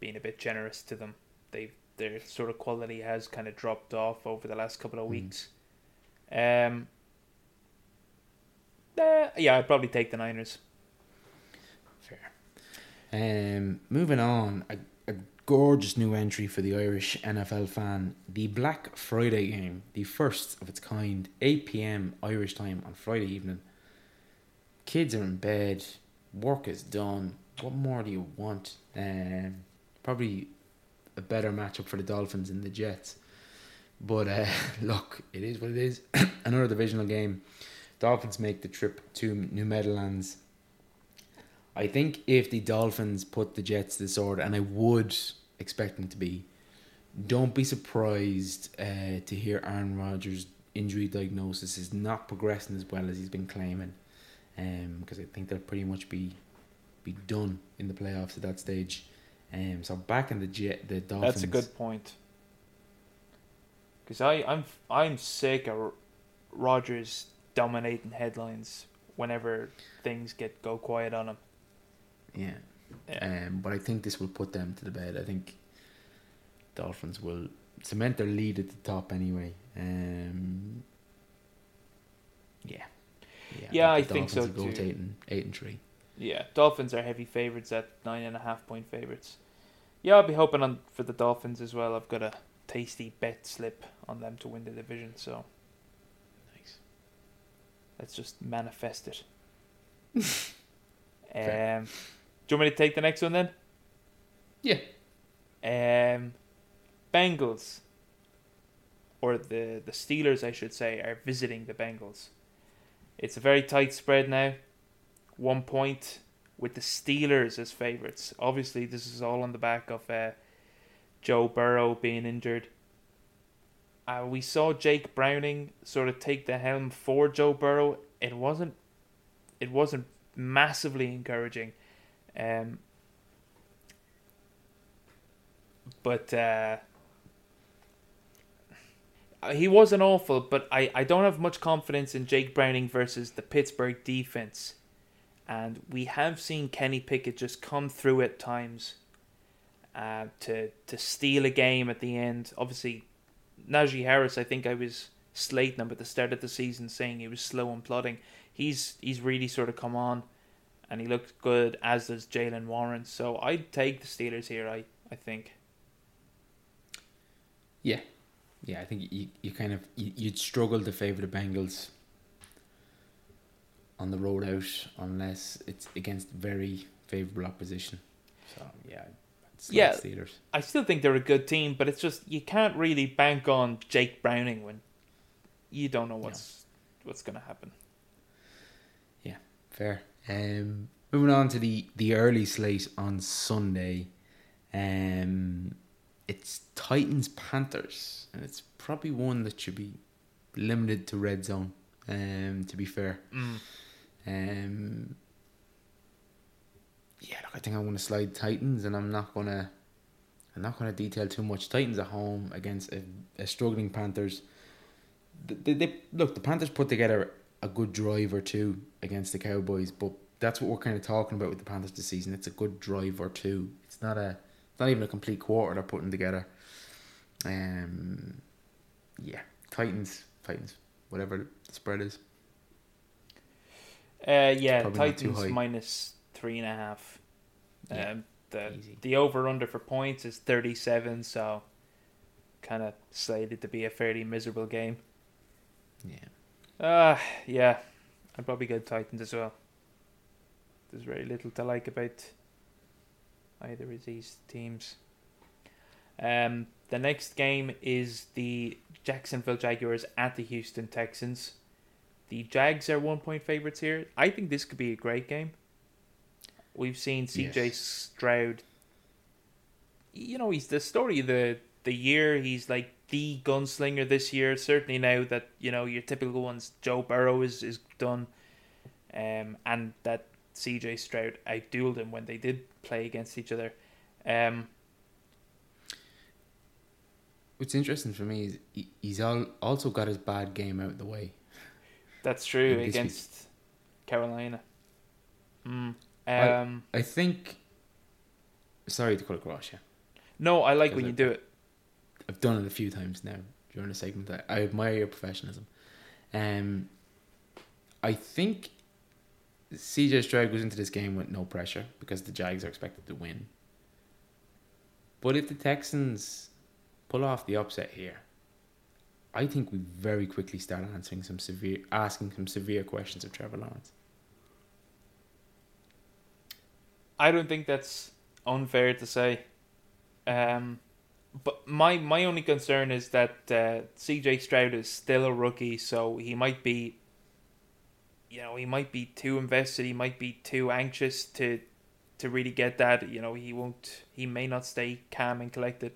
being a bit generous to them. Their sort of quality has kind of dropped off over the last couple of weeks. I'd probably take the Niners. Fair. Moving on, a gorgeous new entry for the Irish NFL fan. The Black Friday game, the first of its kind, 8 p.m. Irish time on Friday evening. Kids are in bed, work is done. What more do you want? Probably a better matchup for the Dolphins and the Jets. But look, it is what it is. Another divisional game. Dolphins make the trip to New Meadowlands. I think if the Dolphins put the Jets to the sword, and I would expect them to be, don't be surprised to hear Aaron Rodgers' injury diagnosis is not progressing as well as he's been claiming, because I think they'll pretty much be done in the playoffs at that stage. So back in the Dolphins. That's a good point. Because I'm sick of Rodgers dominating headlines whenever things go quiet on him. Yeah. But I think this will put them to the bed. I think Dolphins will cement their lead at the top anyway. Yeah, I think so too. 8-3. Yeah, Dolphins are heavy favorites at 9.5-point favorites. Yeah, I'll be hoping for the Dolphins as well. I've got a tasty bet slip on them to win the division, so nice. Let's just manifest it. Do you want me to take the next one then? Yeah. Bengals, or the Steelers, I should say, are visiting the Bengals. It's a very tight spread now. 1 point with the Steelers as favourites. Obviously, this is all on the back of Joe Burrow being injured. We saw Jake Browning sort of take the helm for Joe Burrow. It wasn't massively encouraging. But he wasn't awful, but I don't have much confidence in Jake Browning versus the Pittsburgh defense. And we have seen Kenny Pickett just come through at times to steal a game at the end. Obviously, Najee Harris, I think I was slating him at the start of the season saying he was slow and plodding. He's really sort of come on. And he looked good, as does Jalen Warren. So I'd take the Steelers here, I think. Yeah. Yeah, I think you'd struggle to favour the Bengals on the road out unless it's against very favourable opposition. So, yeah, it's like Steelers. I still think they're a good team, but it's just you can't really bank on Jake Browning when you don't know what's going to happen. Yeah, fair. Moving on to the early slate on Sunday, it's Titans-Panthers, and it's probably one that should be limited to red zone, to be fair. Look, I think I want to slide Titans, and I'm not gonna detail too much. Titans at home against a struggling Panthers. The Panthers put together a good drive or two against the Cowboys, but that's what we're kind of talking about with the Panthers this season. It's a good drive or two. It's not even a complete quarter they're putting together. Titans, whatever the spread is. Titans minus 3.5. Yeah, the over under for points is 37, so kind of slated to be a fairly miserable game. Yeah. I'd probably go Titans as well. There's very little to like about either of these teams. The next game is the Jacksonville Jaguars at the Houston Texans. The Jags are 1-point favourites here. I think this could be a great game. We've seen CJ Stroud. You know, he's the story of the year. He's like the gunslinger this year, certainly now that, you know, your typical ones, Joe Burrow is done, and that CJ Stroud outdueled him when they did play against each other. What's interesting for me is he's also got his bad game out of the way. That's true, against Carolina. I think... Sorry to cut across you. No, I like when you do it. I've done it a few times now during the segment. I admire your professionalism. I think CJ Stroud goes into this game with no pressure because the Jags are expected to win. But if the Texans pull off the upset here, I think we very quickly start asking some severe questions of Trevor Lawrence. I don't think that's unfair to say. But my only concern is that CJ Stroud is still a rookie, so he might be too invested. He might be too anxious to really get that. He may not stay calm and collected.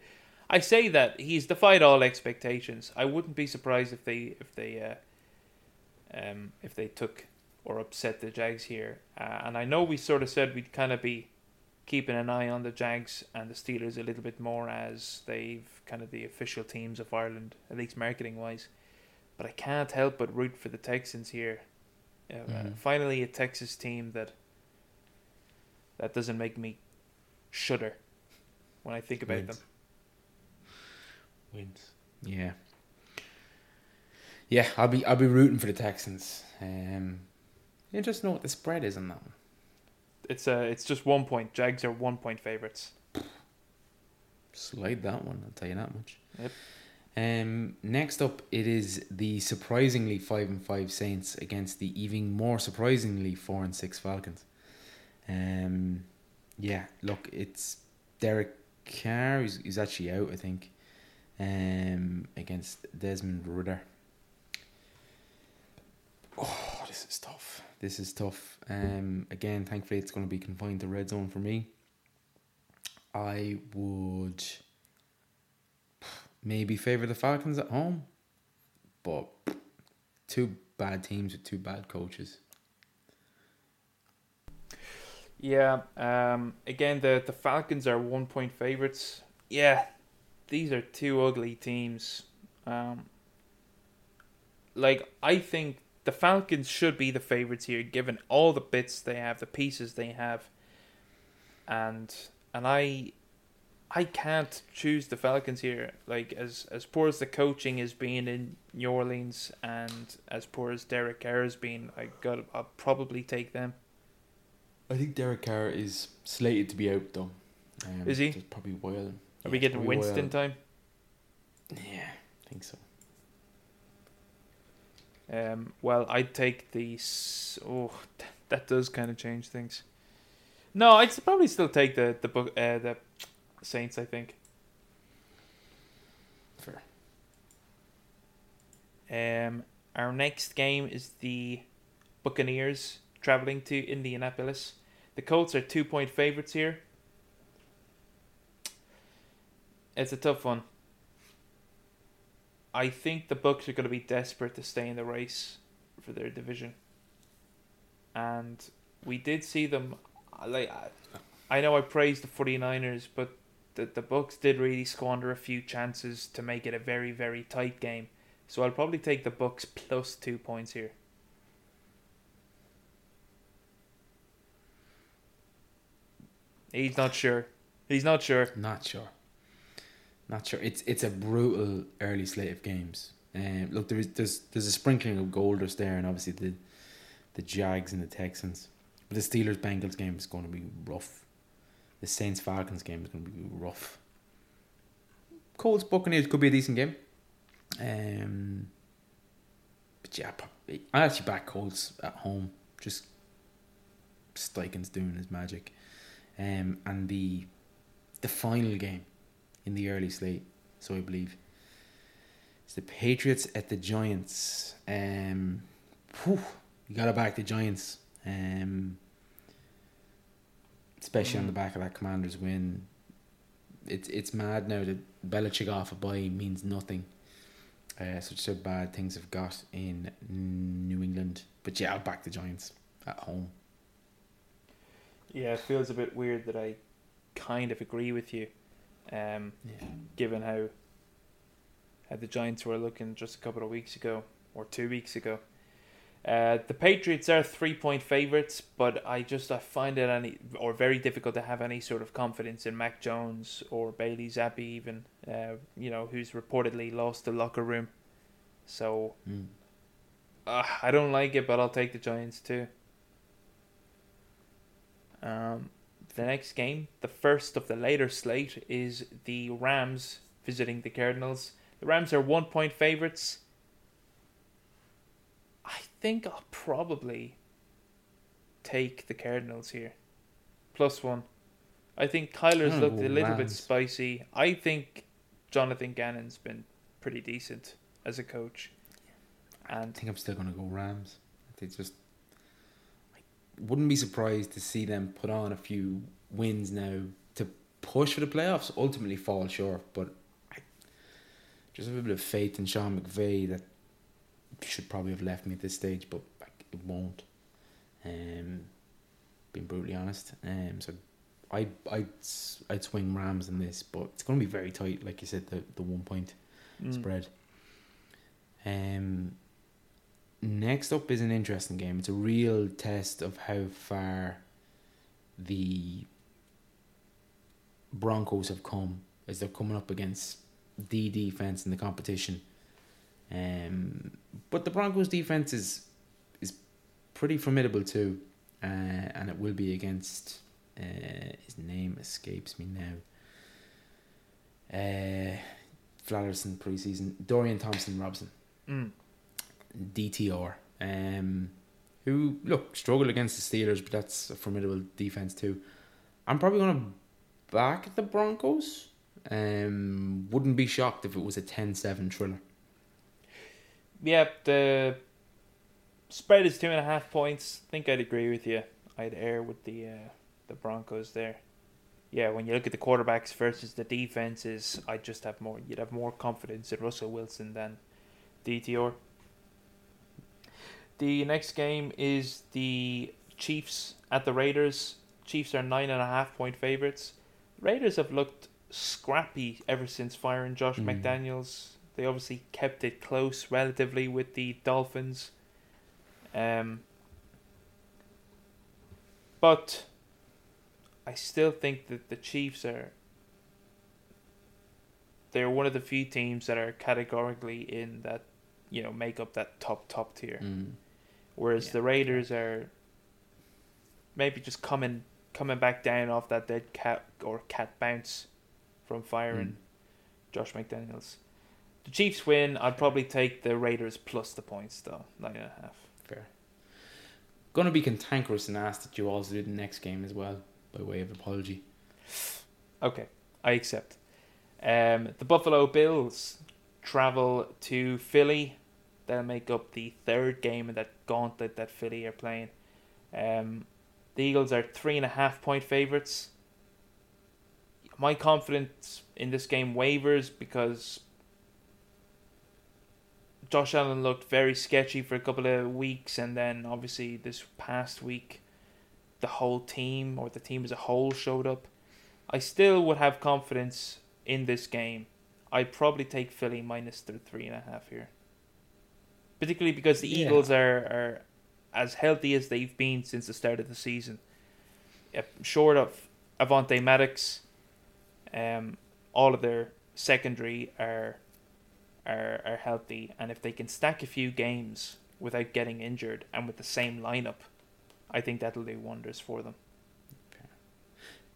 I say that he's defied all expectations. I wouldn't be surprised if they took or upset the Jags here. And I know we sort of said we'd kind of be keeping an eye on the Jags and the Steelers a little bit more as they've kind of the official teams of Ireland, at least marketing-wise. But I can't help but root for the Texans here. Finally, a Texas team that doesn't make me shudder when I think about them. Wins. Yeah. I'll be rooting for the Texans. Just know what the spread is on that one. It's just 1 point. Jags are 1 point favorites. Slide that one. I'll tell you that much. Yep. Next up, it is the surprisingly 5-5 Saints against the even more surprisingly 4-6 Falcons. Look, it's Derek Carr. He's actually out, I think. Against Desmond Ridder. Oh, this is tough. Again, thankfully it's going to be confined to red zone for me. I would maybe favour the Falcons at home, but two bad teams with two bad coaches. Yeah, again, the Falcons are 1 point favourites. Yeah, these are two ugly teams. I think the Falcons should be the favourites here, given all the bits they have, the pieces they have. And I can't choose the Falcons here. Like, as poor as the coaching has been in New Orleans and as poor as Derek Carr has been, I'll probably take them. I think Derek Carr is slated to be out, though. Is he? That's probably wild. Are we getting Winston time? Yeah, I think so. Well, I'd take the... Oh, that does kind of change things. No, I'd probably still take the Saints, I think. Fair. Our next game is the Buccaneers traveling to Indianapolis. The Colts are 2 point favorites here. It's a tough one. I think the Bucs are going to be desperate to stay in the race for their division. And we did see them... I know I praised the 49ers, but the Bucs did really squander a few chances to make it a very, very tight game. So I'll probably take the Bucs plus 2 points here. He's not sure. Not sure. It's a brutal early slate of games. Look, there's a sprinkling of golders there, and obviously the Jags and the Texans. But the Steelers-Bengals game is going to be rough. The Saints-Falcons game is going to be rough. Colts-Buccaneers could be a decent game. But yeah, I actually back Colts at home. Just Steichen's doing his magic. And the final game in the early slate, so I believe, it's the Patriots at the Giants. You got to back the Giants. Especially on the back of that Commanders win. It's mad now that Belichick off a bye means nothing. Such bad things have got in New England. But yeah, I'll back the Giants at home. Yeah, it feels a bit weird that I kind of agree with you, given how the Giants were looking just a couple of weeks ago or 2 weeks ago. The Patriots are 3 point favorites, but I find it very difficult to have any sort of confidence in Mac Jones or Bailey Zappi, even who's reportedly lost the locker room. So I don't like it, but I'll take the Giants too. The next game, the first of the later slate, is the Rams visiting the Cardinals. The Rams are 1-point favorites. I think I'll probably take the Cardinals here. +1. I think Kyler's looked a little bit spicy. I think Jonathan Gannon's been pretty decent as a coach. And I think I'm still going to go Rams. They just... wouldn't be surprised to see them put on a few wins now to push for the playoffs, ultimately fall short, but I just have a bit of faith in Sean McVay that should probably have left me at this stage, but it won't, being brutally honest. So I'd swing Rams in this, but it's going to be very tight, like you said, the 1-point spread. Next up is an interesting game. It's a real test of how far the Broncos have come as they're coming up against the defense in the competition. But the Broncos defense is pretty formidable too, and it will be against his name escapes me now. Flatterson preseason Dorian Thompson-Robinson. DTR, who struggled against the Steelers, but that's a formidable defense too. I'm probably going to back the Broncos. Wouldn't be shocked if it was a 10-7 thriller. Yeah, the spread is 2.5 points. I think I'd agree with you. I'd err with the Broncos there. Yeah, when you look at the quarterbacks versus the defenses, I just have more. You'd have more confidence in Russell Wilson than DTR. The next game is the Chiefs at the Raiders. Chiefs are 9.5-point favorites. Raiders have looked scrappy ever since firing Josh McDaniels. They obviously kept it close relatively with the Dolphins. But I still think that the Chiefs are... they're one of the few teams that are categorically in that, you know, make up that top tier. Whereas the Raiders are maybe just coming back down off that dead cat or cat bounce from firing Josh McDaniels. The Chiefs win. I'd probably take the Raiders plus the points though, 9.5. Fair. Gonna be cantankerous and ask that you also do the next game as well, by way of apology. Okay, I accept. The Buffalo Bills travel to Philly. That'll make up the third game in that gauntlet that Philly are playing. The Eagles are 3.5-point favorites. My confidence in this game wavers because Josh Allen looked very sketchy for a couple of weeks, and then obviously this past week the whole team, or the team as a whole, showed up. I still would have confidence in this game. I'd probably take Philly minus the 3.5 here. Particularly because the Eagles are as healthy as they've been since the start of the season. Short of Avonte Maddox, all of their secondary are healthy. And if they can stack a few games without getting injured and with the same lineup, I think that'll do wonders for them.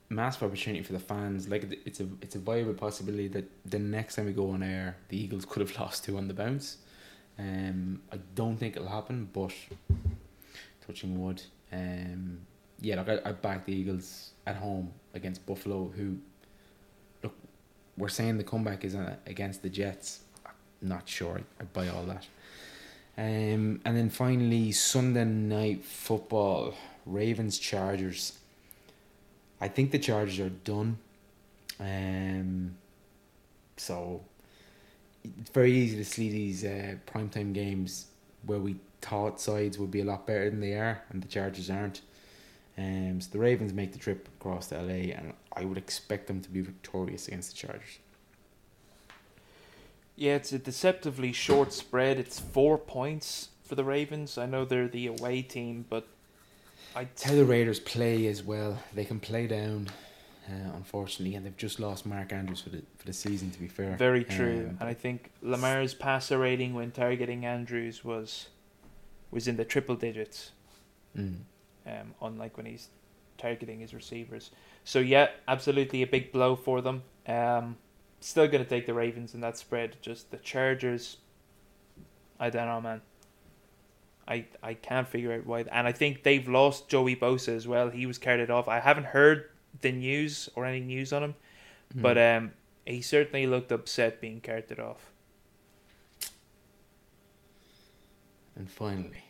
Massive opportunity for the fans. Like, it's a viable possibility that the next time we go on air, the Eagles could have lost 2 on the bounce. I don't think it'll happen, but touching wood. I back the Eagles at home against Buffalo, who, look, we're saying the comeback is against the Jets. I'm not sure I buy all that. And then finally, Sunday night football, Ravens Chargers. I think the Chargers are done. So it's very easy to see these primetime games where we thought sides would be a lot better than they are, and the Chargers aren't. So the Ravens make the trip across to LA, and I would expect them to be victorious against the Chargers. Yeah, it's a deceptively short spread. It's 4 points for the Ravens. I know they're the away team, but I tell the Raiders play as well. They can play down, unfortunately, and they've just lost Mark Andrews for the season, to be fair. Very true. And I think Lamar's passer rating when targeting Andrews was in the triple digits. Unlike when he's targeting his receivers. So yeah, absolutely a big blow for them. Still going to take the Ravens in that spread. Just the Chargers, I don't know, man. I can't figure out why. And I think they've lost Joey Bosa as well. He was carted off. I haven't heard the news or any news on him. Mm-hmm. But he certainly looked upset being carted off. And finally,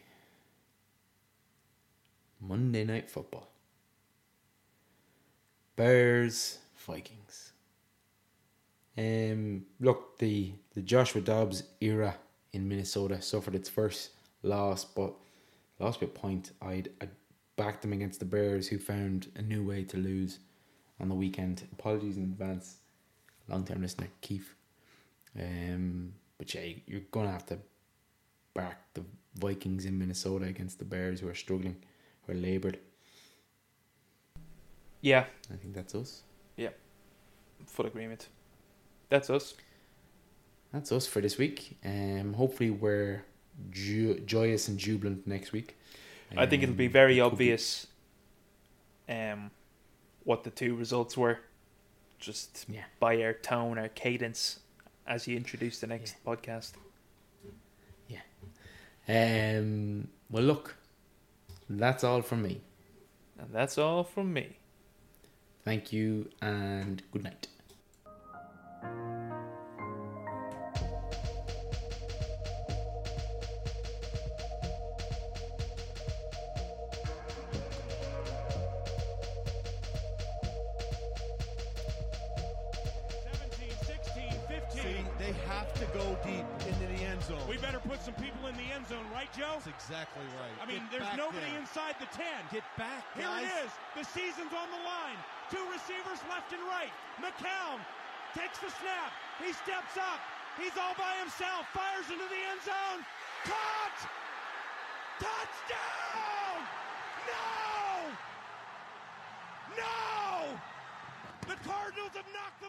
Monday Night Football. Bears, Vikings. Look, the Joshua Dobbs era in Minnesota suffered its first loss, but lost by a point. I backed them against the Bears, who found a new way to lose on the weekend. Apologies in advance, long-term listener Keith. But yeah, you're going to have to back the Vikings in Minnesota against the Bears, who are struggling, who are laboured. Yeah. I think that's us. Yeah. Full agreement. That's us. That's us for this week. Hopefully we're joyous and jubilant next week. I think it'll be very obvious what the two results were. Just by our tone, our cadence, as you introduce the next podcast. Yeah. Well, look, that's all from me. And that's all from me. Thank you and good night. Exactly right. I mean, there's nobody inside the 10. Get back, guys. Here it is. The season's on the line. Two receivers left and right. McCown takes the snap. He steps up. He's all by himself. Fires into the end zone. Caught! Touchdown! No! No! The Cardinals have knocked the